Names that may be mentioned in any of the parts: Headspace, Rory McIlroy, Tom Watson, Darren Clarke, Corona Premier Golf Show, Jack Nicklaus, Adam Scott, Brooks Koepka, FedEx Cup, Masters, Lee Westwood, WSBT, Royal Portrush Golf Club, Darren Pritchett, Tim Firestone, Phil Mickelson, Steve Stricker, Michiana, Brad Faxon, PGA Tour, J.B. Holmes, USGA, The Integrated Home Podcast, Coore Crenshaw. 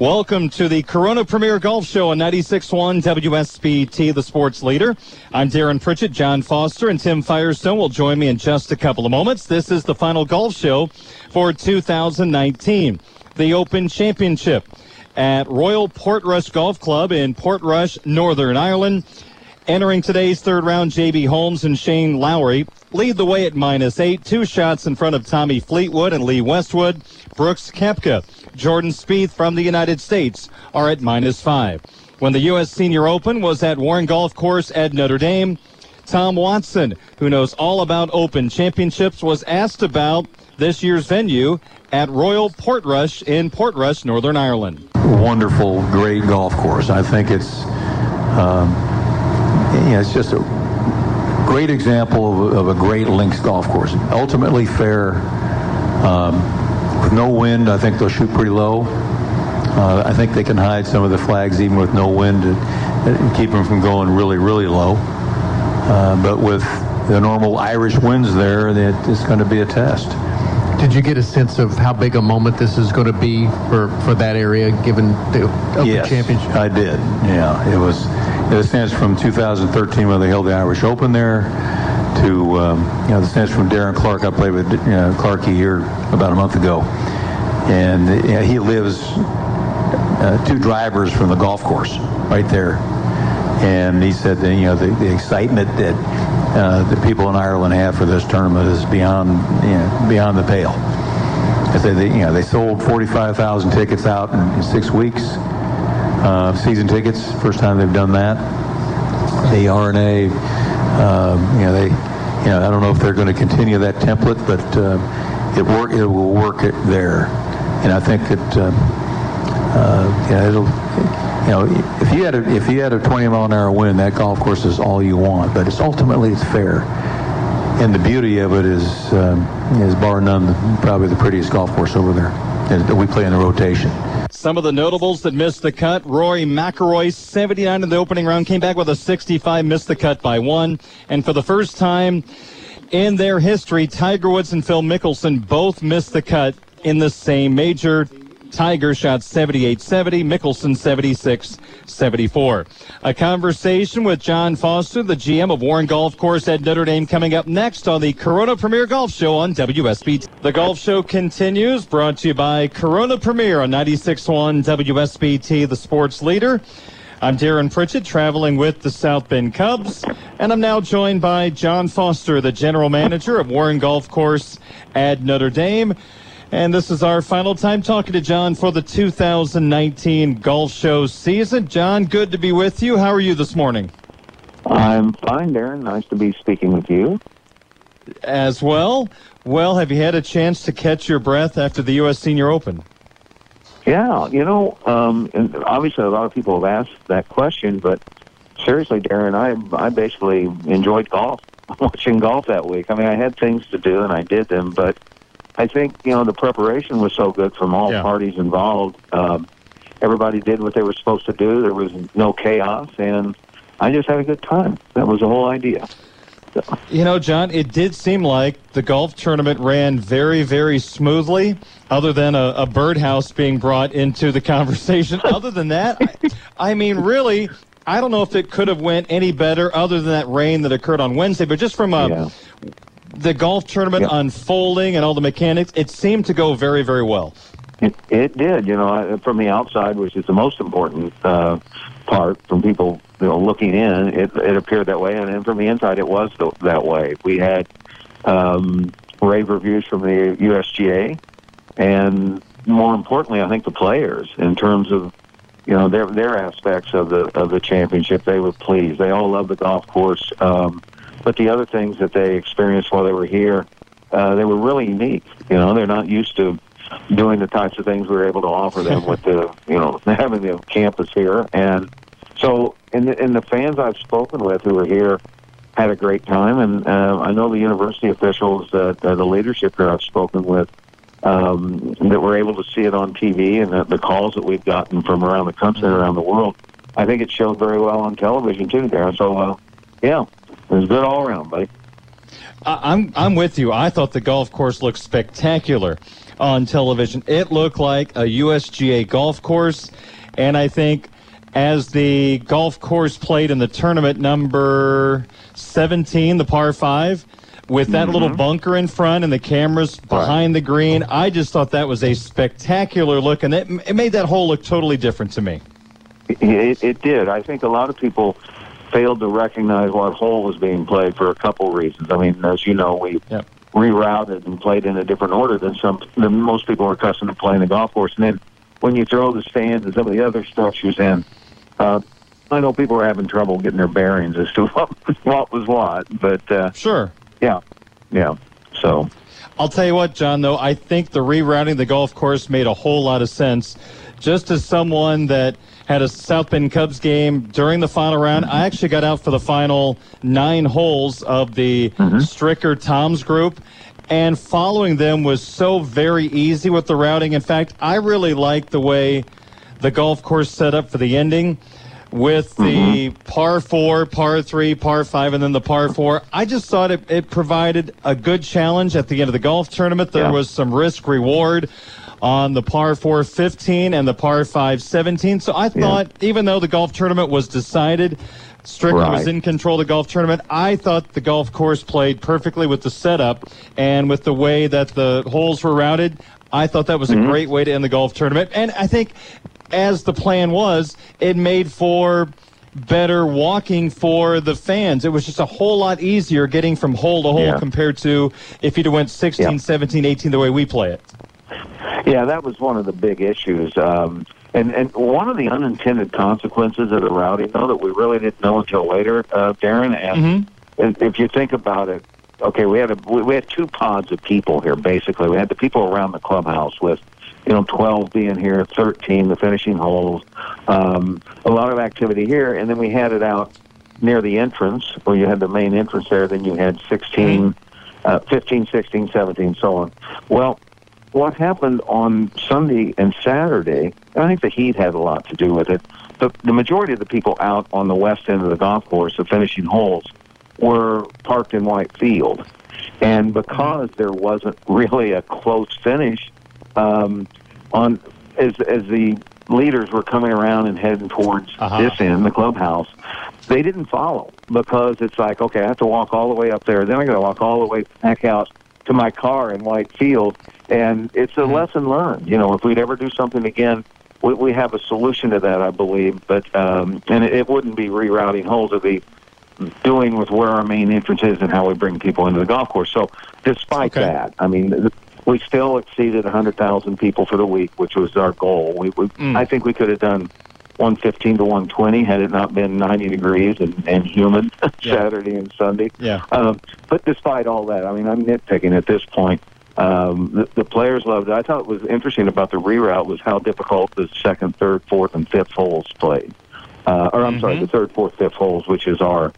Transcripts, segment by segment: Welcome to the Corona Premier Golf Show on 96.1 WSBT, the sports leader. I'm Darren Pritchett. John Foster and Tim Firestone will join me in just a couple of moments. This is the final golf show for 2019, the Open Championship at Royal Portrush Golf Club in Portrush, Northern Ireland. Entering today's third round, J.B. Holmes and Shane Lowry lead the way at -8, two shots in front of Tommy Fleetwood and Lee Westwood. Brooks Koepka, Jordan Spieth from the United States are at -5. When the U.S. Senior Open was at Warren Golf Course at Notre Dame, Tom Watson, who knows all about Open Championships, was asked about this year's venue at Royal Portrush in Portrush, Northern Ireland. Wonderful, great golf course. I think it's just a great example of a great links golf course. Ultimately fair. With no wind, I think they'll shoot pretty low. I think they can hide some of the flags even with no wind and keep them from going really, really low. But with the normal Irish winds there, it's going to be a test. Did you get a sense of how big a moment this is going to be for that area, given the Open Championship? Yes, I did. Yeah, it was. It stands from 2013 when they held the Irish Open there to the stands from Darren Clarke. I played with Clarke here about a month ago, and he lives two drivers from the golf course right there. And he said that the excitement that the people in Ireland have for this tournament is beyond the pale. I said they sold 45,000 tickets out in 6 weeks. Season tickets, first time they've done that. The RNA, I don't know if they're going to continue that template, but it will work it there, and I think that if you had a 20-mile-an-hour wind, that golf course is all you want. But it's ultimately fair, and the beauty of it is bar none probably the prettiest golf course over there that we play in the rotation. Some of the notables that missed the cut: Rory McIlroy, 79 in the opening round, came back with a 65, missed the cut by 1. And for the first time in their history, Tiger Woods and Phil Mickelson both missed the cut in the same major. Tiger shot 78-70, Mickelson 76-74. A conversation with John Foster, the GM of Warren Golf Course at Notre Dame, coming up next on the Corona Premier Golf Show on WSBT. The Golf Show continues, brought to you by Corona Premier on 96.1 WSBT, the sports leader. I'm Darren Pritchett, traveling with the South Bend Cubs, and I'm now joined by John Foster, the general manager of Warren Golf Course at Notre Dame. And this is our final time talking to John for the 2019 golf show season. John, good to be with you. How are you this morning? I'm fine, Darren. Nice to be speaking with you. As well. Well, have you had a chance to catch your breath after the U.S. Senior Open? Yeah, and obviously a lot of people have asked that question, but seriously, Darren, I basically enjoyed golf, watching golf that week. I mean, I had things to do, and I did them, but I think, the preparation was so good from all parties involved. Everybody did what they were supposed to do. There was no chaos, and I just had a good time. That was the whole idea. So. John, it did seem like the golf tournament ran very, very smoothly, other than a birdhouse being brought into the conversation. Other than that, I mean, really, I don't know if it could have went any better other than that rain that occurred on Wednesday, but just from the golf tournament unfolding and all the mechanics, it seemed to go very, very well. It did, from the outside, which is the most important part. From people looking in, it appeared that way, and then from the inside, it was that way. We had rave reviews from the USGA, and more importantly, I think the players, in terms of their aspects of the championship, they were pleased. They all loved the golf course. But the other things that they experienced while they were here, they were really unique. They're not used to doing the types of things we were able to offer them with the, you know, having the campus here. And so, and the fans I've spoken with who were here had a great time. And I know the university officials, the leadership here I've spoken with, that were able to see it on TV, and the calls that we've gotten from around the country and around the world, I think it showed very well on television too, Darren. So, yeah, it was good all around, buddy. I'm with you. I thought the golf course looked spectacular on television. It looked like a USGA golf course, and I think as the golf course played in the tournament number 17, the par 5, with that little bunker in front and the cameras behind the green, I just thought that was a spectacular look, and it made that hole look totally different to me. It did. I think a lot of people failed to recognize what hole was being played for a couple reasons. I mean, as you know, we rerouted and played in a different order than most people are accustomed to playing the golf course. And then when you throw the stands and some of the other structures in, I know people were having trouble getting their bearings as to what was what. But sure. Yeah. So I'll tell you what, John, though, I think the rerouting the golf course made a whole lot of sense. Just as someone that had a South Bend Cubs game during the final round, I actually got out for the final 9 holes of the Stricker-Toms group, and following them was so very easy with the routing. In fact, I really liked the way the golf course set up for the ending with the par 4, par 3, par 5, and then the par 4. I just thought it provided a good challenge at the end of the golf tournament. There was some risk-reward on the par 4 15 and the par 5 17. So I thought, even though the golf tournament was decided, Stricker was in control of the golf tournament, I thought the golf course played perfectly with the setup and with the way that the holes were routed. I thought that was a great way to end the golf tournament. And I think, as the plan was, it made for better walking for the fans. It was just a whole lot easier getting from hole to hole compared to if you'd have went 16, 17, 18 the way we play it. Yeah, that was one of the big issues. And one of the unintended consequences of the routing, though, that we really didn't know until later, Darren, and if you think about it, okay, we had 2 pods of people here, basically. We had the people around the clubhouse with, 12 being here, 13, the finishing holes, a lot of activity here. And then we had it out near the entrance, where you had the main entrance there. Then you had 15, 16, 17, so on. Well, what happened on Sunday and Saturday, and I think the heat had a lot to do with it, but the majority of the people out on the west end of the golf course, the finishing holes, were parked in White Field. And because there wasn't really a close finish, as the leaders were coming around and heading towards this end, the clubhouse, they didn't follow, because it's like, okay, I have to walk all the way up there, then I got to walk all the way back out to my car in White Field. And it's a lesson learned. If we'd ever do something again, we have a solution to that, I believe. But and it wouldn't be rerouting holes. It'd be doing with where our main entrance is and how we bring people into the golf course. So despite that, I mean, we still exceeded 100,000 people for the week, which was our goal. I think we could have done 115 to 120 had it not been 90 degrees and humid Saturday and Sunday. But despite all that, I mean, I'm nitpicking at this point. The players loved it. I thought it was interesting about the reroute was how difficult the second, third, fourth, and fifth holes played. Or I'm sorry, the third, fourth, fifth holes, which is our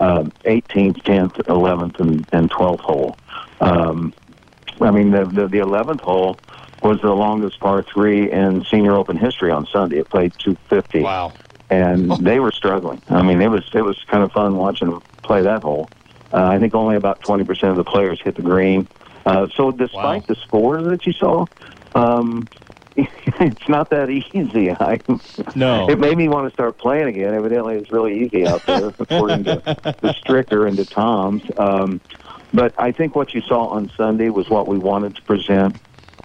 18th, 10th, 11th, and 12th hole. I mean, the 11th hole was the longest par 3 in senior open history on Sunday. It played 250. Wow. And they were struggling. I mean, it was kind of fun watching them play that hole. I think only about 20% of the players hit the green. So despite the scores that you saw, it's not that easy. No. It made me want to start playing again. Evidently, it's really easy out there, according to the Stricker and to Tom's. But I think what you saw on Sunday was what we wanted to present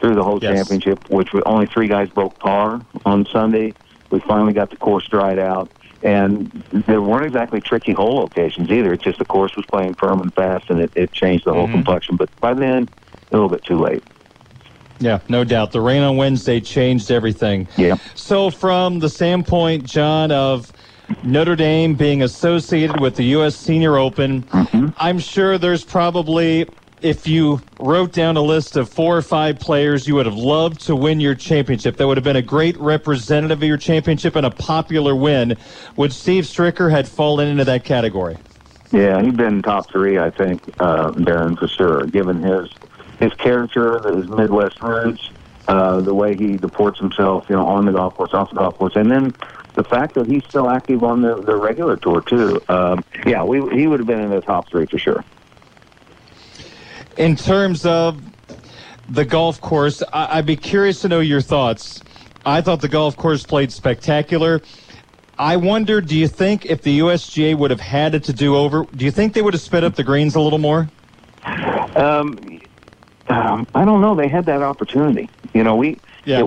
through the whole championship, which only 3 guys broke par on Sunday. We finally got the course dried out. And there weren't exactly tricky hole locations either. It's just the course was playing firm and fast, and it changed the whole complexion. But by then, a little bit too late. Yeah, no doubt. The rain on Wednesday changed everything. Yeah. So from the standpoint, John, of Notre Dame being associated with the U.S. Senior Open, I'm sure there's probably if you wrote down a list of 4 or 5 players you would have loved to win your championship, that would have been a great representative of your championship and a popular win, would Steve Stricker had fallen into that category? Yeah, he'd been top 3, I think, Darren, for sure, given his character, his Midwest roots, the way he deports himself, on the golf course, off the golf course, and then the fact that he's still active on the regular tour, too. He would have been in the top 3 for sure. In terms of the golf course, I'd be curious to know your thoughts. I thought the golf course played spectacular. I wonder, do you think if the USGA would have had it to do over, do you think they would have sped up the greens a little more? I don't know. They had that opportunity. It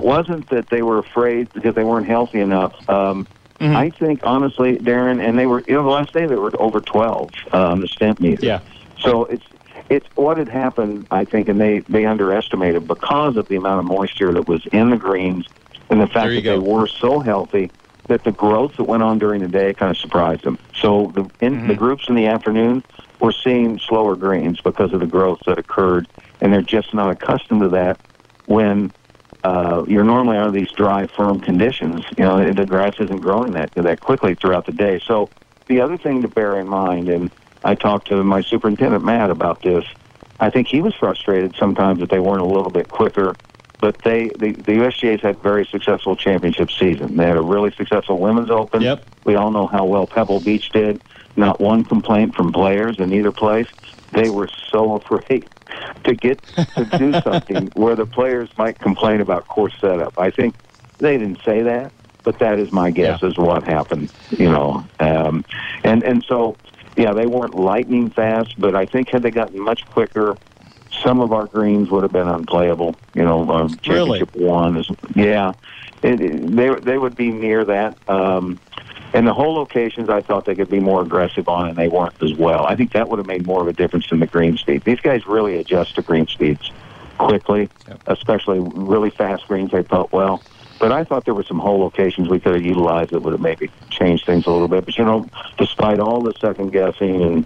wasn't that they were afraid because they weren't healthy enough. I think, honestly, Darren, and they were, the last day they were over 12 on the stamp meter. Yeah. So it's what had happened, I think, and they underestimated because of the amount of moisture that was in the greens and the fact that they were so healthy that the growth that went on during the day kind of surprised them. So the groups in the afternoon were seeing slower greens because of the growth that occurred, and they're just not accustomed to that when you're normally under these dry, firm conditions. The grass isn't growing that quickly throughout the day. So the other thing to bear in mind, and I talked to my superintendent, Matt, about this, I think he was frustrated sometimes that they weren't a little bit quicker. But the USGA's had very successful championship season. They had a really successful Women's Open. Yep. We all know how well Pebble Beach did. Not one complaint from players in either place. They were so afraid to get to do something where the players might complain about course setup. I think they didn't say that, but that is my guess is what happened. So they weren't lightning fast, but I think had they gotten much quicker, some of our greens would have been unplayable. Championship one is, they would be near that. And the whole locations, I thought they could be more aggressive on, and they weren't as well. I think that would have made more of a difference than the green speed. These guys really adjust to green speeds quickly, especially really fast greens. They thought well, but I thought there were some whole locations we could have utilized that would have maybe changed things a little bit. But despite all the second guessing and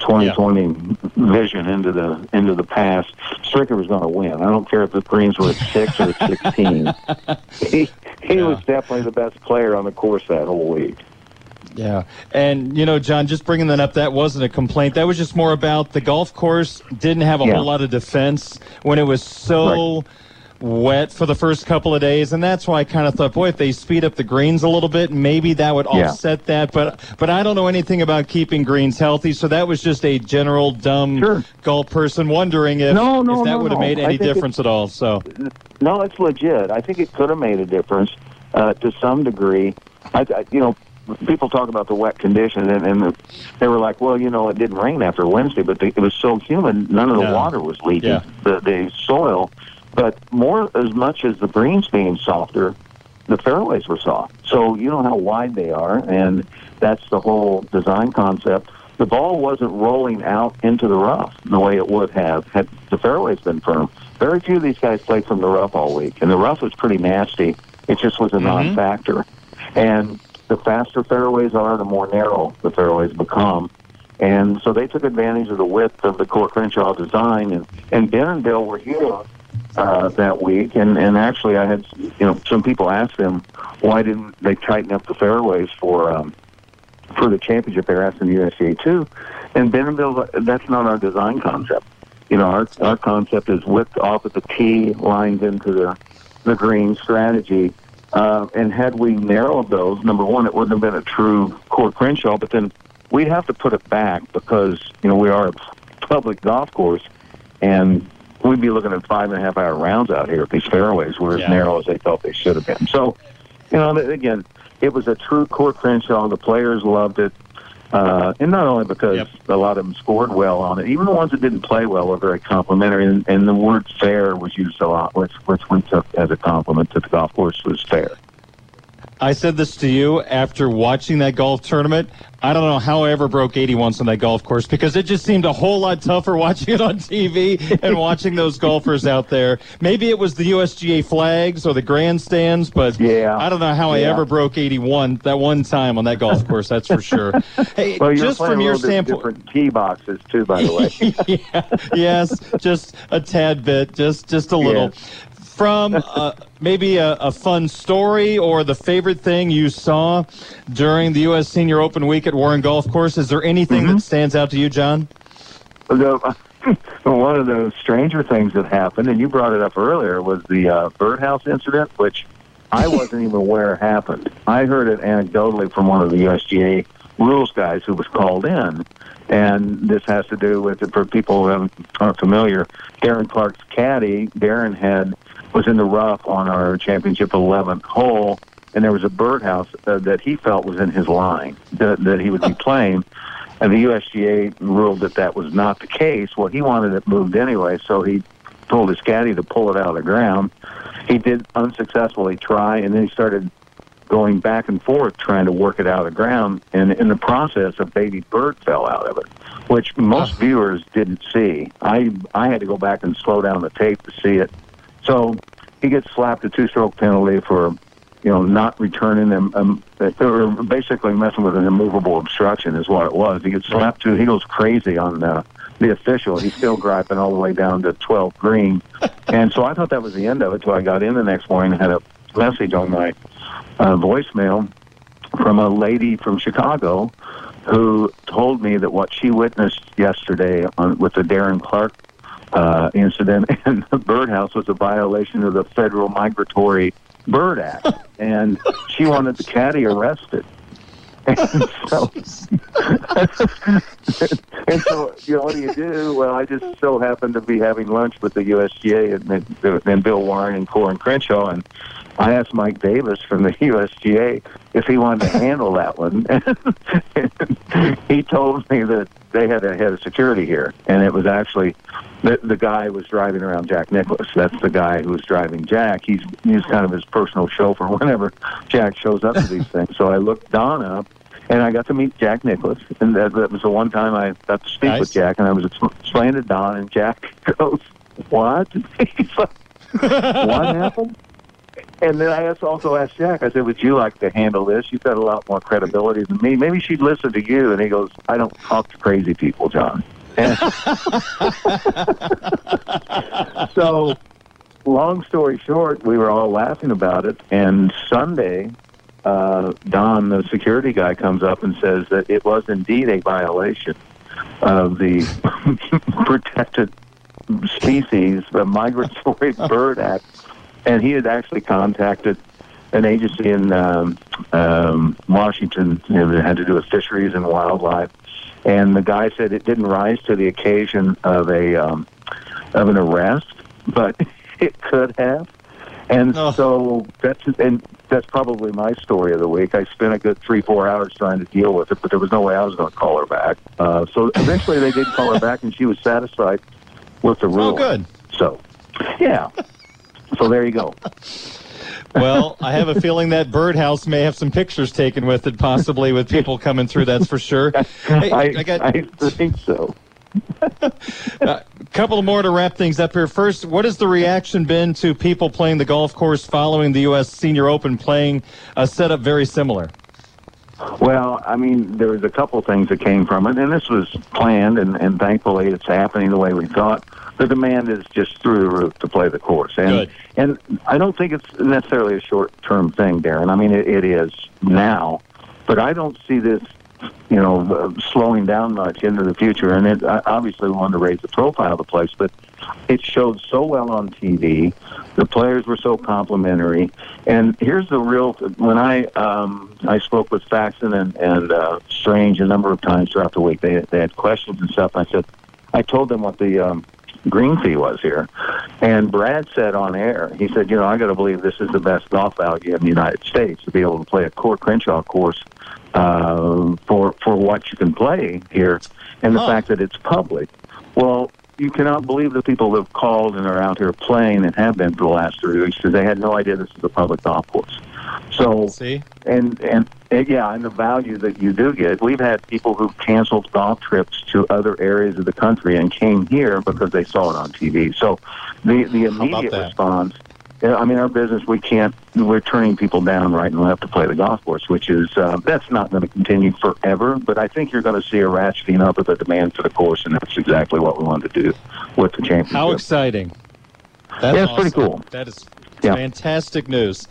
2020 vision into the past, Stricker was going to win. I don't care if the greens were at 6 or at 16. He was definitely the best player on the course that whole week. Yeah, and, John, just bringing that up, that wasn't a complaint. That was just more about the golf course didn't have a whole lot of defense when it was so wet for the first couple of days, and that's why I kind of thought, boy, if they speed up the greens a little bit, maybe that would offset that, but I don't know anything about keeping greens healthy, so that was just a general dumb golf person wondering if that would have made any difference at all. So no, it's legit. I think it could have made a difference to some degree. People talk about the wet condition, and they were like, it didn't rain after Wednesday, but it was so humid, none of the water was leaking. The soil. But as much as the greens being softer, the fairways were soft. So you know how wide they are, and that's the whole design concept. The ball wasn't rolling out into the rough the way it would have had the fairways been firm. Very few of these guys played from the rough all week, and the rough was pretty nasty. It just was a non-factor. And the faster fairways are, the more narrow the fairways become. And so they took advantage of the width of the Coore Crenshaw design, and Ben and Bill were here that week, and actually I had some people ask them why didn't they tighten up the fairways for the championship. They were asking the USGA too, and Ben and Bill, that's not our design concept. Our concept is width off at the tee, lines into the green strategy, and had we narrowed those, number one, it wouldn't have been a true Coore Crenshaw, but then we'd have to put it back because we are a public golf course, and we'd be looking at 5.5-hour rounds out here if these fairways were as narrow as they thought they should have been. So, again, it was a true Coore Crenshaw. The players loved it, and not only because a lot of them scored well on it. Even the ones that didn't play well were very complimentary, and the word fair was used a lot, which we took as a compliment that the golf course was fair. I said this to you after watching that golf tournament. I don't know how I ever broke 80 once on that golf course, because it just seemed a whole lot tougher watching it on TV and watching those golfers out there. Maybe it was the USGA flags or the grandstands, but yeah, I don't know how I ever broke 81 that one time on that golf course, that's for sure. Hey, well, just from your standpoint, different tee boxes too, by the way. Yes, just a tad bit, just a little. Yes. From maybe a fun story or the favorite thing you saw during the U.S. Senior Open Week at Warren Golf Course, is there anything that stands out to you, John? One of those stranger things that happened, and you brought it up earlier, was the birdhouse incident, which I wasn't even aware happened. I heard it anecdotally from one of the USGA rules guys who was called in, and this has to do with, for people who aren't familiar, Darren Clarke's caddy, Darren was in the rough on our championship 11th hole, and there was a birdhouse that he felt was in his line, that he would be playing, and the USGA ruled that was not the case. Well, he wanted it moved anyway, so he told his caddy to pull it out of the ground. He did unsuccessfully try, and then he started going back and forth trying to work it out of the ground, and in the process, a baby bird fell out of it, which most viewers didn't see. I had to go back and slow down the tape to see it. So he gets slapped a two-stroke penalty for, not returning them, or basically messing with an immovable obstruction is what it was. He gets slapped too. He goes crazy on the official. He's still griping all the way down to 12th green. And so I thought that was the end of it until I got in the next morning and had a message on my voicemail from a lady from Chicago who told me that what she witnessed yesterday with the Darren Clarke incident in the birdhouse was a violation of the Federal Migratory Bird Act, and she wanted the caddy arrested. And so, what do you do? Well, I just so happened to be having lunch with the USGA and Bill Warren and Coore Crenshaw, and I asked Mike Davis from the USGA if he wanted to handle that one. And he told me that they had a head of security here, and it was actually the guy was driving around Jack Nicklaus. That's the guy who was driving Jack. He's kind of his personal chauffeur whenever Jack shows up to these things. So I looked Don up, and I got to meet Jack Nicklaus, and that was the one time I got to speak with Jack, and I was explaining to Don, and Jack goes, "What?" He's like, "What happened?" And then I also asked Jack, I said, "Would you like to handle this? You've got a lot more credibility than me. Maybe she'd listen to you." And he goes, "I don't talk to crazy people, John." And so, long story short, we were all laughing about it. And Sunday, Don, the security guy, comes up and says that it was indeed a violation of the Protected Species, the Migratory Bird Act. And he had actually contacted an agency in Washington that had to do with fisheries and wildlife. And the guy said it didn't rise to the occasion of an arrest, but it could have. And so that's probably my story of the week. I spent a good 3-4 hours trying to deal with it, but there was no way I was going to call her back. So eventually they did call her back, and she was satisfied with the rule. Oh, good. So, yeah. So there you go. Well, I have a feeling that birdhouse may have some pictures taken with it, possibly, with people coming through, that's for sure. Hey, I think so. A couple more to wrap things up here. First, what has the reaction been to people playing the golf course following the U.S. Senior Open, playing a setup very similar? Well, I mean, there was a couple things that came from it, and this was planned, and thankfully it's happening the way we thought. The demand is just through the roof to play the course. And Good. And I don't think it's necessarily a short-term thing, Darren. I mean, it is now. But I don't see this, slowing down much into the future. And obviously we wanted to raise the profile of the place, but it showed so well on TV. The players were so complimentary. And here's the real – when I spoke with Faxon and Strange a number of times throughout the week, they had questions and stuff. And I told them what the green fee was here, and Brad said on air, he said, "I got to believe this is the best golf value in the United States to be able to play a Coore Crenshaw course for what you can play here, and the fact that it's public." Well, you cannot believe the people that have called and are out here playing and have been for the last 3 weeks, because they had no idea this is a public golf course. So, see? And yeah, and the value that you do get. We've had people who've canceled golf trips to other areas of the country and came here because they saw it on TV. So the immediate response, I mean, our business, we're turning people down right and left to play the golf course, which is, that's not going to continue forever, but I think you're going to see a ratcheting up of the demand for the course, and that's exactly what we wanted to do with the championship. How exciting. That's awesome. Pretty cool. That is fantastic news.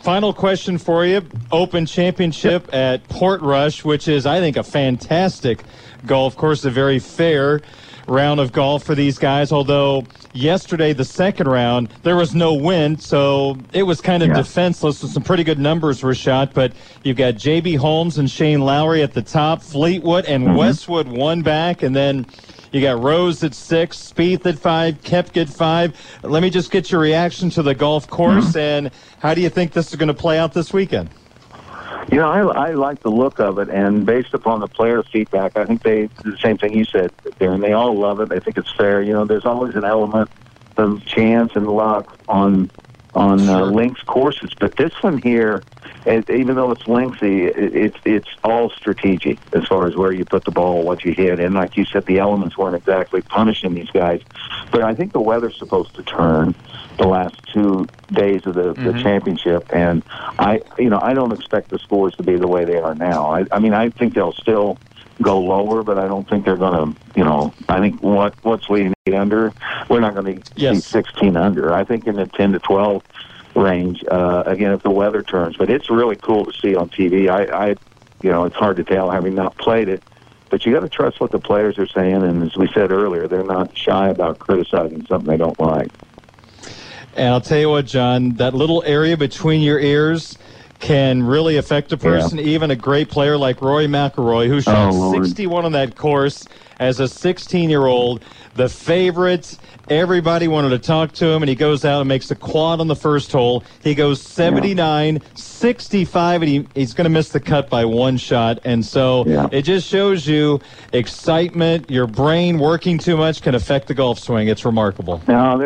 Final question for you. Open Championship at Portrush, which is, I think, a fantastic golf course, a very fair round of golf for these guys, although yesterday, the second round, there was no wind, so it was kind of defenseless. So some pretty good numbers were shot, but you've got J.B. Holmes and Shane Lowry at the top, Fleetwood and Westwood one back, and then you got Rose at 6, Spieth at 5, Koepka at 5. Let me just get your reaction to the golf course, and how do you think this is going to play out this weekend? You know, I like the look of it, and based upon the player feedback, I think they do the same thing you said, Darren. They all love it. They think it's fair. You know, there's always an element of chance and luck on links courses, but this one here, even though it's lengthy, it's all strategic as far as where you put the ball, what you hit, and like you said, the elements weren't exactly punishing these guys. But I think the weather's supposed to turn the last 2 days of the championship, and I don't expect the scores to be the way they are now. I mean, I think they'll still go lower, but I don't think they're going to, I think what's leading 8 under, we're not going to see 16 under. I think in the 10 to 12 range, again, if the weather turns. But it's really cool to see on TV. I it's hard to tell having not played it, but you got to trust what the players are saying, and as we said earlier, they're not shy about criticizing something they don't like. And I'll tell you what, John, that little area between your ears can really affect a person, even a great player like Rory McIlroy, who shot 61 on that course as a 16-year-old. The favorite, everybody wanted to talk to him, and he goes out and makes a quad on the first hole. He goes 79, 65, and he's going to miss the cut by one shot. And so it just shows you excitement, your brain working too much can affect the golf swing. It's remarkable. Now,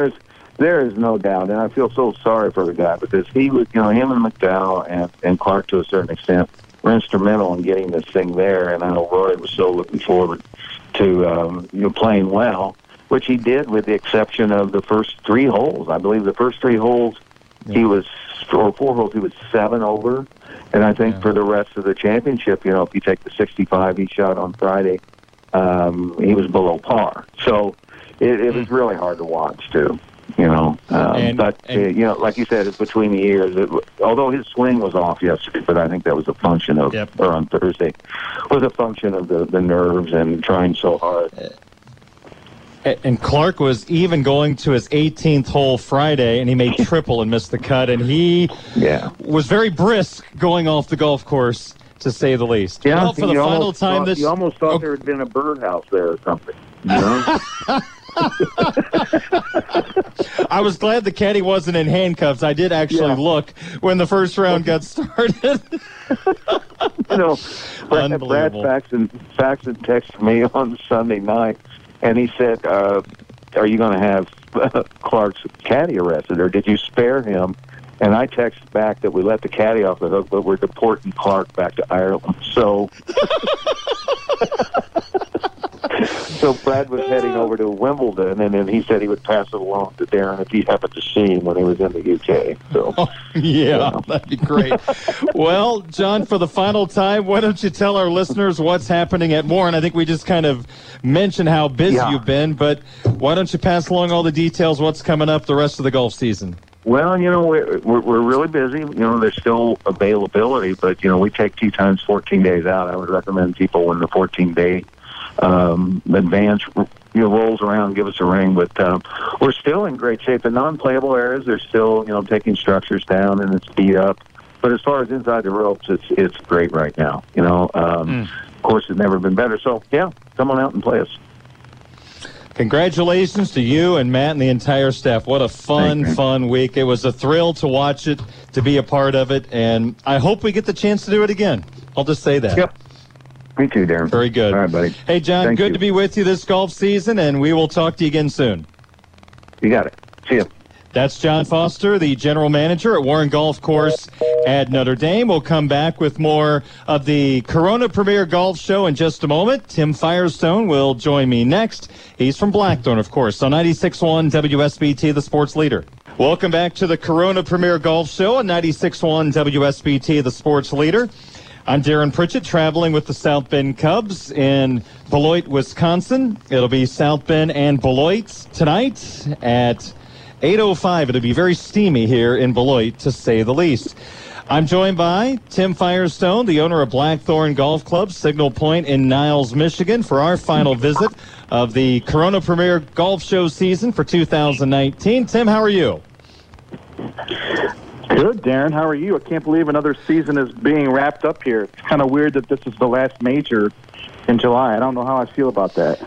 there is no doubt, and I feel so sorry for the guy because he was, him and McDowell and Clarke to a certain extent were instrumental in getting this thing there, and I know Rory was so looking forward to playing well, which he did with the exception of the first 3 holes. I believe the first 3 holes he was, or 4 holes, he was 7 over, and I think for the rest of the championship, if you take the 65 he shot on Friday, he was below par. So it was really hard to watch, too. Like you said, it's between the ears. Although his swing was off yesterday, but I think that was a function of, or on Thursday, was a function of the nerves and trying so hard. And Clarke was even going to his 18th hole Friday, and he made triple and missed the cut, and he was very brisk going off the golf course, to say the least. Yeah, well, for the final time this... You almost thought there had been a birdhouse there or something, I was glad the caddy wasn't in handcuffs. I did actually look when the first round got started. Brad Faxon texted me on Sunday night, and he said, are you going to have Clarke's caddy arrested, or did you spare him? And I texted back that we let the caddy off the hook, but we're deporting Clarke back to Ireland. So... So Brad was heading over to Wimbledon, and then he said he would pass it along to Darren if he happened to see him when he was in the UK. So, that'd be great. Well, John, for the final time, why don't you tell our listeners what's happening at Warren? I think we just kind of mentioned how busy you've been, but why don't you pass along all the details, what's coming up the rest of the golf season? Well, we're really busy. There's still availability, but, we take tee times 14 days out. I would recommend people when the 14-day advance rolls around, give us a ring, but we're still in great shape. The non-playable areas are still taking structures down, and it's beat up, but as far as inside the ropes, it's great right now. Course has never been better, so come on out and play us. Congratulations to you and Matt and the entire staff. What a fun week. It was a thrill to watch it, to be a part of it, and I hope we get the chance to do it again. I'll just say that. Me too, Darren. Very good. All right, buddy. Hey, John, Thank good you. To be with you this golf season, and we will talk to you again soon. You got it. See you. That's John Foster, the general manager at Warren Golf Course at Notre Dame. We'll come back with more of the Corona Premier Golf Show in just a moment. Tim Firestone will join me next. He's from Blackthorn, of course, on 96.1 WSBT, the sports leader. Welcome back to the Corona Premier Golf Show on 96.1 WSBT, the sports leader. I'm Darren Pritchett, traveling with the South Bend Cubs in Beloit, Wisconsin. It'll be South Bend and Beloit tonight at 8:05. It'll be very steamy here in Beloit, to say the least. I'm joined by Tim Firestone, the owner of Blackthorn Golf Club, Signal Point in Niles, Michigan, for our final visit of the Corona Premier Golf Show season for 2019. Tim, how are you? Good, Darren. How are you? I can't believe another season is being wrapped up here. It's kind of weird that this is the last major in July. I don't know how I feel about that.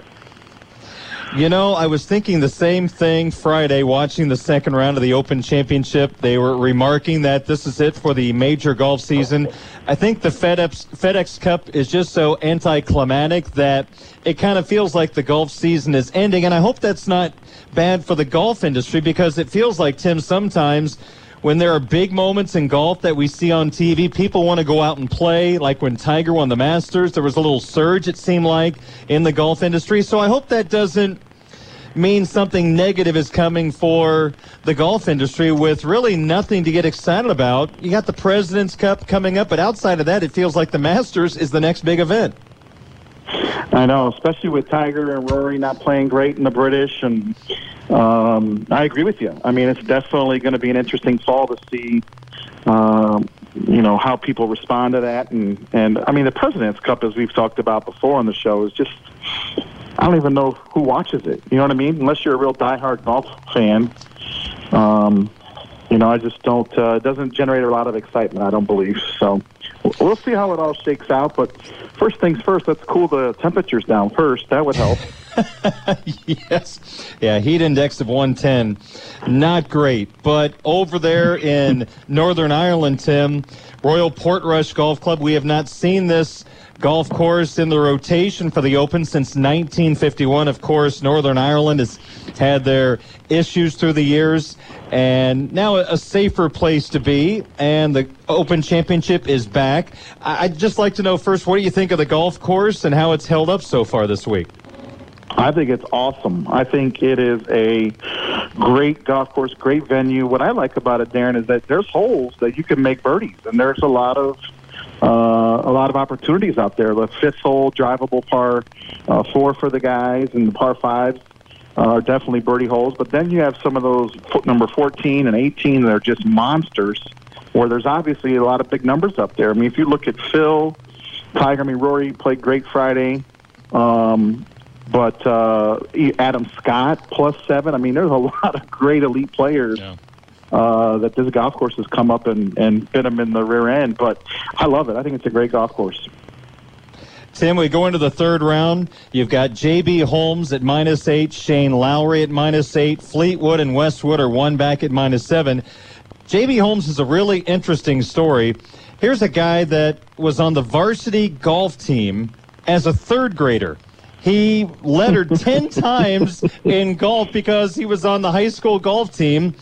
You know, I was thinking the same thing Friday watching the second round of the Open Championship. They were remarking that this is it for the major golf season. I think the FedEx Cup is just so anticlimactic that it kind of feels like the golf season is ending. And I hope that's not bad for the golf industry, because it feels like, Tim, sometimes when there are big moments in golf that we see on TV, people want to go out and play. Like when Tiger won the Masters, there was a little surge, it seemed like, in the golf industry. So I hope that doesn't mean something negative is coming for the golf industry with really nothing to get excited about. You got the President's Cup coming up, but outside of that, it feels like the Masters is the next big event. I know, especially with Tiger and Rory not playing great in the British, and I agree with you. I mean, it's definitely going to be an interesting fall to see, you know, how people respond to that. And I mean, the President's Cup, as we've talked about before on the show, is just, I don't even know who watches it. You know what I mean? Unless you're a real diehard golf fan, you know, I just don't, it doesn't generate a lot of excitement, I don't believe. So we'll see how it all shakes out, but first things first, let's cool the temperatures down first. That would help. Yes. Yeah, heat index of 110. Not great. But over there in Northern Ireland, Tim, Royal Portrush Golf Club, we have not seen this golf course in the rotation for the Open since 1951. Of course, Northern Ireland has had their issues through the years, and now a safer place to be, and the Open Championship is back. I'd just like to know first, what do you think of the golf course and how it's held up so far this week? I think it's awesome. I think it is a great golf course, great venue. What I like about it, Darren, is that there's holes that you can make birdies, and there's a lot of opportunities out there. The fifth hole, drivable par four for the guys, and the par fives are definitely birdie holes. But then you have some of those number 14 and 18 that are just monsters, where there's obviously a lot of big numbers up there. I mean, if you look at Phil, Tiger, Rory played great Friday. But Adam Scott, +7. I mean, there's a lot of great elite players. Yeah. That this golf course has come up and bit them in the rear end. But I love it. I think it's a great golf course. Tim, we go into the third round. You've got J.B. Holmes at -8, Shane Lowry at -8, Fleetwood and Westwood are one back at -7. J.B. Holmes is a really interesting story. Here's a guy that was on the varsity golf team as a third grader. He lettered 10 times in golf because he was on the high school golf team.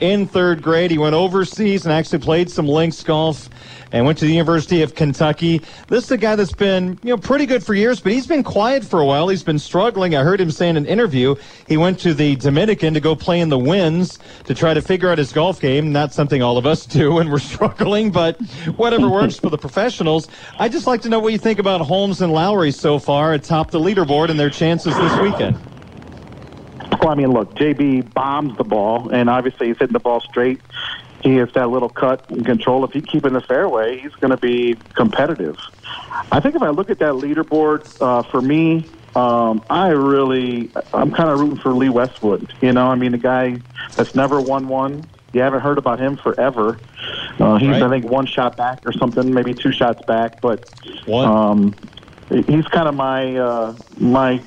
In third grade, he went overseas and actually played some links golf and went to the University of Kentucky. This is a guy that's been, you know, pretty good for years, but he's been quiet for a while. He's been struggling. I heard him say in an interview he went to the Dominican to go play in the winds to try to figure out his golf game. Not something all of us do when we're struggling, but whatever works for the professionals. I'd just like to know what you think about Holmes and Lowry so far atop the leaderboard and their chances this weekend. Well, I mean, look, J.B. bombs the ball, and obviously he's hitting the ball straight. He has that little cut and control. If he keeps in the fairway, he's going to be competitive. I think if I look at that leaderboard, for me, I'm kind of rooting for Lee Westwood. You know, I mean, the guy that's never won one. You haven't heard about him forever. He's, right. I think, one shot back or something, maybe two shots back. But he's kind of my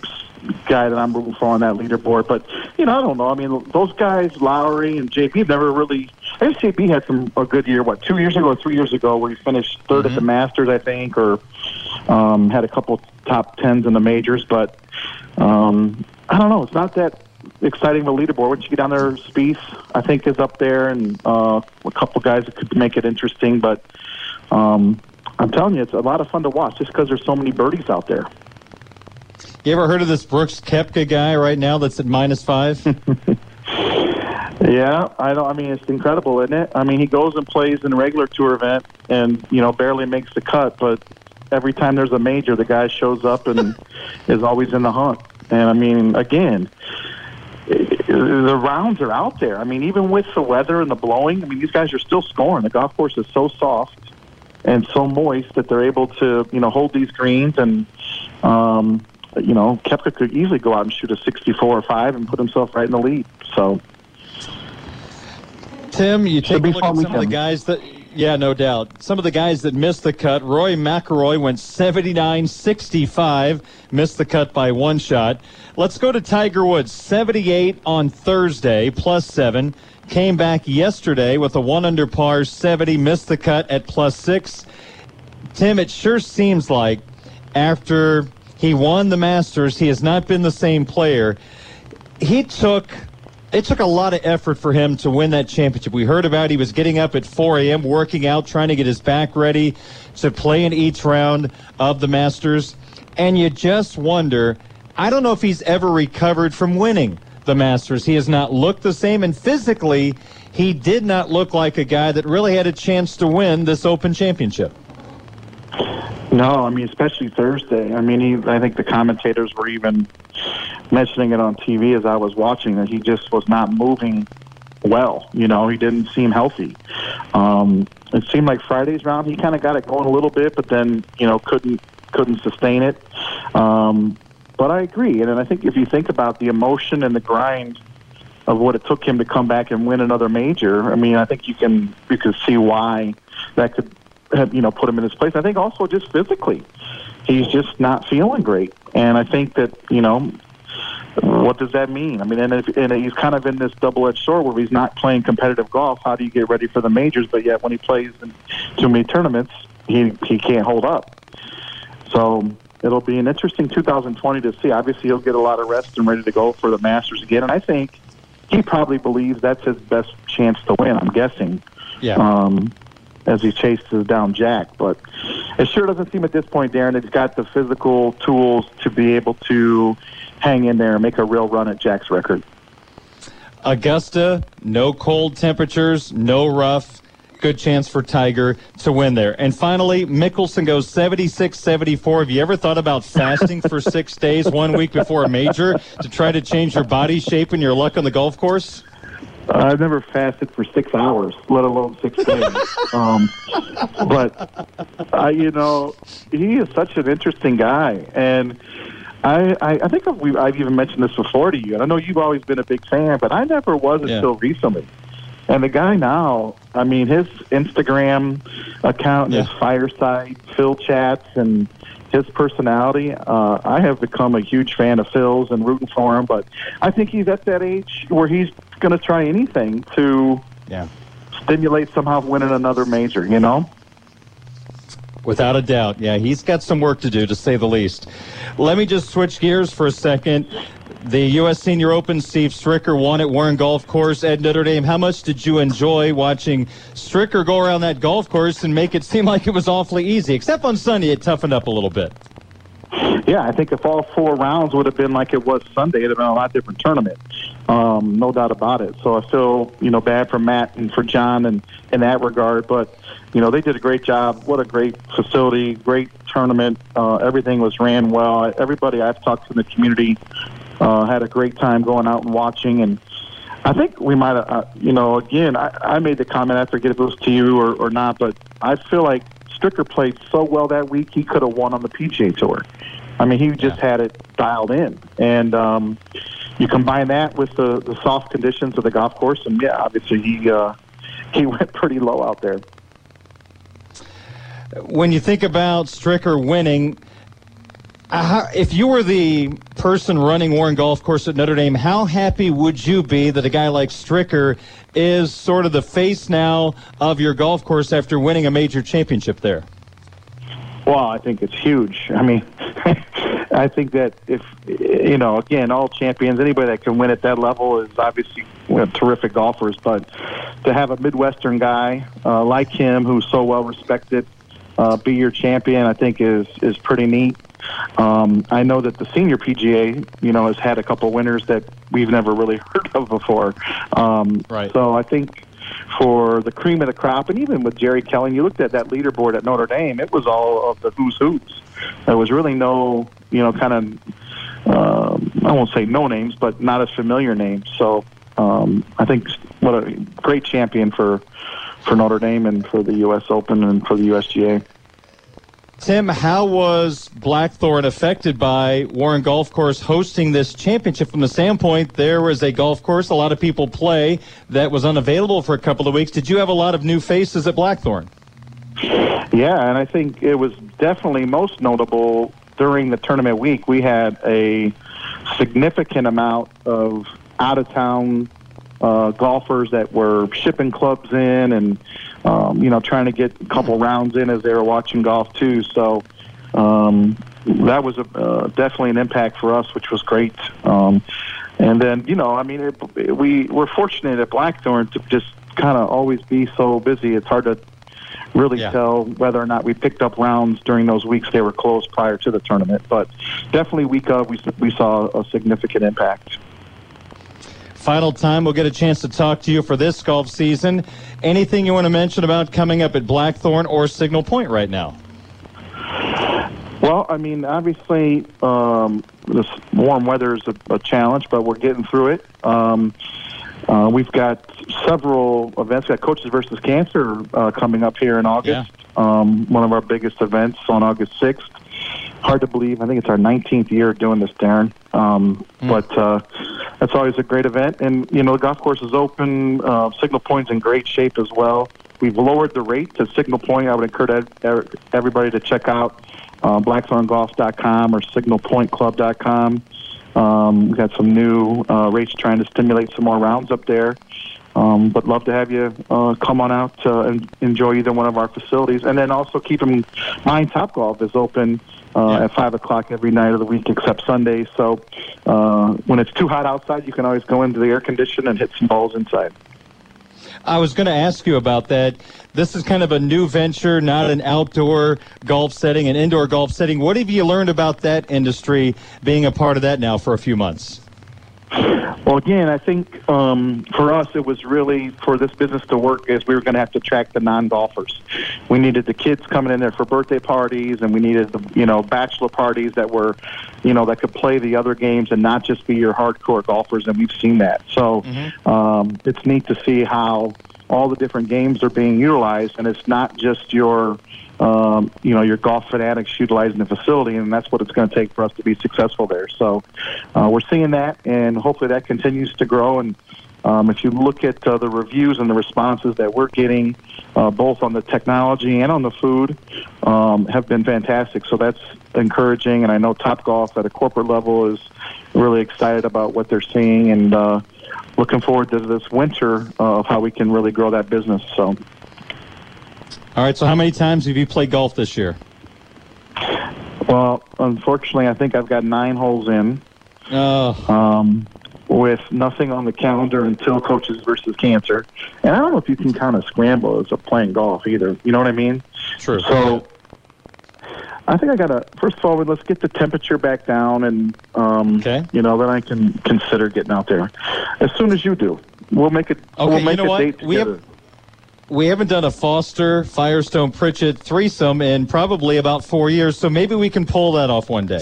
guy that I'm rooting for on that leaderboard. But, you know, I don't know. I mean, those guys, Lowry and J.B., never really – I guess J.B. had a good year, 2 years ago, 3 years ago, where he finished third at the Masters, I think, or had a couple top tens in the majors. But I don't know. It's not that exciting of a leaderboard. Once you get down there, Spieth, I think, is up there, and a couple guys that could make it interesting. But I'm telling you, it's a lot of fun to watch just because there's so many birdies out there. You ever heard of this Brooks Koepka guy right now that's at -5? Yeah, I mean, it's incredible, isn't it? I mean, he goes and plays in a regular tour event and, you know, barely makes the cut. But every time there's a major, the guy shows up and is always in the hunt. And, I mean, again, the rounds are out there. I mean, even with the weather and the blowing, I mean, these guys are still scoring. The golf course is so soft and so moist that they're able to, you know, hold these greens. And, you know, Koepka could easily go out and shoot a 64 or 5 and put himself right in the lead. So, Tim, you take a look at some of the guys that, yeah, no doubt. Some of the guys that missed the cut. Rory McIlroy went 79-65, missed the cut by one shot. Let's go to Tiger Woods, 78 on Thursday, +7. Came back yesterday with a 1-under par 70, missed the cut at +6. Tim, it sure seems like after he won the Masters, he has not been the same player. It took a lot of effort for him to win that championship. We heard about he was getting up at 4 a.m., working out, trying to get his back ready to play in each round of the Masters. And you just wonder, I don't know if he's ever recovered from winning the Masters. He has not looked the same, and physically, he did not look like a guy that really had a chance to win this Open Championship. No, I mean, especially Thursday. I mean, I think the commentators were even mentioning it on TV as I was watching that he just was not moving well. You know, he didn't seem healthy. It seemed like Friday's round he kind of got it going a little bit, but then, you know, couldn't sustain it. But I agree, and I think if you think about the emotion and the grind of what it took him to come back and win another major, I mean, I think you can see why that could have, you know, put him in his place. I think also just physically, he's just not feeling great, and I think that, you know, what does that mean? I mean, and he's kind of in this double-edged sword where he's not playing competitive golf. How do you get ready for the majors? But yet when he plays in too many tournaments, he can't hold up. So it'll be an interesting 2020 to see. Obviously, he'll get a lot of rest and ready to go for the Masters again. And I think he probably believes that's his best chance to win, I'm guessing, yeah, as he chases down Jack. But it sure doesn't seem at this point, Darren, that he's got the physical tools to be able to hang in there and make a real run at Jack's record. Augusta, no cold temperatures, no rough. Good chance for Tiger to win there. And finally, Mickelson goes 76-74. Have you ever thought about fasting for 6 days, 1 week before a major to try to change your body shape and your luck on the golf course? I've never fasted for 6 hours, let alone 6 days. But, you know, he is such an interesting guy. And I think I've even mentioned this before to you, and I know you've always been a big fan, but I never was until recently. And the guy now, I mean, his Instagram account, yeah, his Fireside Phil chats, and his personality, I have become a huge fan of Phil's and rooting for him. But I think he's at that age where he's going to try anything to, yeah, stimulate somehow winning another major, you know? Without a doubt. Yeah, he's got some work to do, to say the least. Let me just switch gears for a second. The U.S. Senior Open, Steve Stricker won at Warren Golf Course at Notre Dame. How much did you enjoy watching Stricker go around that golf course and make it seem like it was awfully easy? Except on Sunday, it toughened up a little bit. Yeah, I think if all four rounds would have been like it was Sunday, it would have been a lot different tournament. No doubt about it. So I feel, you know, bad for Matt and for John and in that regard. But, you know, they did a great job. What a great facility, great tournament. Everything was ran well. Everybody I've talked to in the community had a great time going out and watching. And I think we might have, you know, again, I made the comment, I forget if it was to you or not, but I feel like Stricker played so well that week, he could have won on the PGA Tour. I mean, he just had it dialed in. And you combine that with the soft conditions of the golf course, and, yeah, obviously he went pretty low out there. When you think about Stricker winning, if you were the person running Warren Golf Course at Notre Dame, how happy would you be that a guy like Stricker is sort of the face now of your golf course after winning a major championship there? Well, I think it's huge. I mean, I think that if, you know, again, all champions, anybody that can win at that level is obviously terrific golfers. But to have a Midwestern guy like him, who's so well respected, be your champion, I think is pretty neat. I know that the senior PGA, you know, has had a couple winners that we've never really heard of before. Right. So I think for the cream of the crop, and even with Jerry Kelly, you looked at that leaderboard at Notre Dame, it was all of the who's who's. There was really no, you know, kind of, I won't say no names, but not as familiar names. So I think what a great champion for Notre Dame and for the U.S. Open and for the USGA. Tim, how was Blackthorn affected by Warren Golf Course hosting this championship from the standpoint there was a golf course a lot of people play that was unavailable for a couple of weeks? Did you have a lot of new faces at Blackthorn? Yeah, and I think it was definitely most notable during the tournament week. We had a significant amount of out-of-town golfers that were shipping clubs in and, you know, trying to get a couple rounds in as they were watching golf, too. So that was definitely an impact for us, which was great. And then, you know, I mean, we're fortunate at Blackthorn to just kind of always be so busy. It's hard to really tell whether or not we picked up rounds during those weeks they were closed prior to the tournament. But definitely week of, we saw a significant impact. Final time, we'll get a chance to talk to you for this golf season. Anything you want to mention about coming up at Blackthorn or Signal Point right now? Well, I mean, obviously, this warm weather is a challenge, but we're getting through it. We've got several events. We've got Coaches versus Cancer coming up here in August, one of our biggest events on August 6th. Hard to believe. I think it's our 19th year doing this, Darren. But that's always a great event. And, you know, the golf course is open. Signal Point's in great shape as well. We've lowered the rate to Signal Point. I would encourage everybody to check out blackthorngolf.com or signalpointclub.com. We've got some new rates trying to stimulate some more rounds up there. But love to have you come on out and enjoy either one of our facilities. And then also keep in mind Topgolf is open at 5 o'clock every night of the week except Sundays. So when it's too hot outside, you can always go into the air condition and hit some balls inside. I was going to ask you about that. This is kind of a new venture, not an outdoor golf setting, an indoor golf setting. What have you learned about that industry, being a part of that now for a few months? Well, again, I think for us it was really for this business to work is we were going to have to attract the non-golfers. We needed the kids coming in there for birthday parties, and we needed the, you know, bachelor parties that were, you know, that could play the other games and not just be your hardcore golfers, and we've seen that. So it's neat to see how all the different games are being utilized, and it's not just your you know, your golf fanatics utilizing the facility, and that's what it's going to take for us to be successful there. So we're seeing that, and hopefully that continues to grow. And if you look at the reviews and the responses that we're getting, both on the technology and on the food, have been fantastic. So that's encouraging, and I know Topgolf at a corporate level is really excited about what they're seeing and looking forward to this winter of how we can really grow that business. So. All right, so how many times have you played golf this year? Well, unfortunately, I think I've got 9 holes in with nothing on the calendar until Coaches versus Cancer. And I don't know if you can kind of scramble as a playing golf either. You know what I mean? True. So I think I got to, first of all, let's get the temperature back down and, you know, then I can consider getting out there. As soon as you do, we'll make it. Okay, we'll make a date together. We haven't done a Foster, Firestone, Pritchett threesome in probably about 4 years, so maybe we can pull that off one day.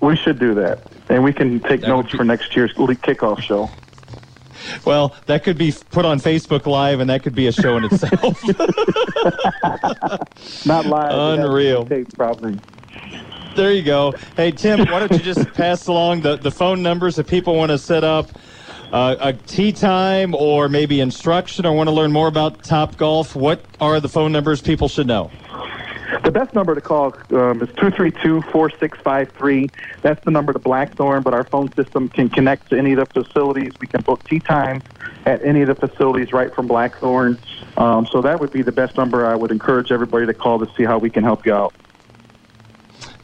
We should do that, and we can take notes for next year's league kickoff show. Well, that could be put on Facebook Live, and that could be a show in itself. Not live. Unreal. Probably. There you go. Hey, Tim, why don't you just pass along the phone numbers if people want to set up a tee time or maybe instruction or want to learn more about Topgolf? What are the phone numbers people should know? The best number to call is 232-4653. That's the number to Blackthorn, but our phone system can connect to any of the facilities. We can book tee times at any of the facilities right from Blackthorn. So that would be the best number. I would encourage everybody to call to see how we can help you out.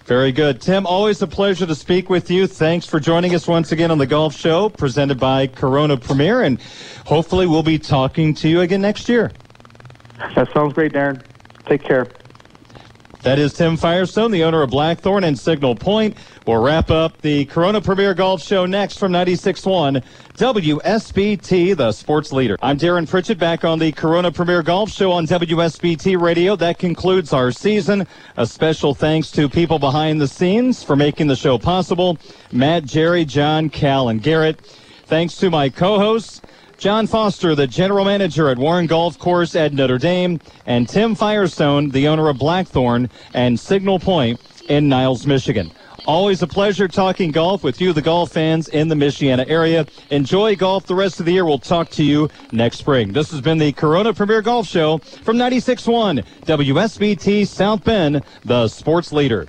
Very good. Tim, always a pleasure to speak with you. Thanks for joining us once again on the Golf Show, presented by Corona Premier, and hopefully we'll be talking to you again next year. That sounds great, Darren. Take care. That is Tim Firestone, the owner of Blackthorn and Signal Point. We'll wrap up the Corona Premier Golf Show next from 96.1 WSBT, the sports leader. I'm Darren Pritchett, back on the Corona Premier Golf Show on WSBT Radio. That concludes our season. A special thanks to people behind the scenes for making the show possible. Matt, Jerry, John, Cal, and Garrett. Thanks to my co-hosts, John Foster, the general manager at Warren Golf Course at Notre Dame, and Tim Firestone, the owner of Blackthorn and Signal Point in Niles, Michigan. Always a pleasure talking golf with you, the golf fans in the Michiana area. Enjoy golf the rest of the year. We'll talk to you next spring. This has been the Corona Premier Golf Show from 96.1 WSBT South Bend, the sports leader.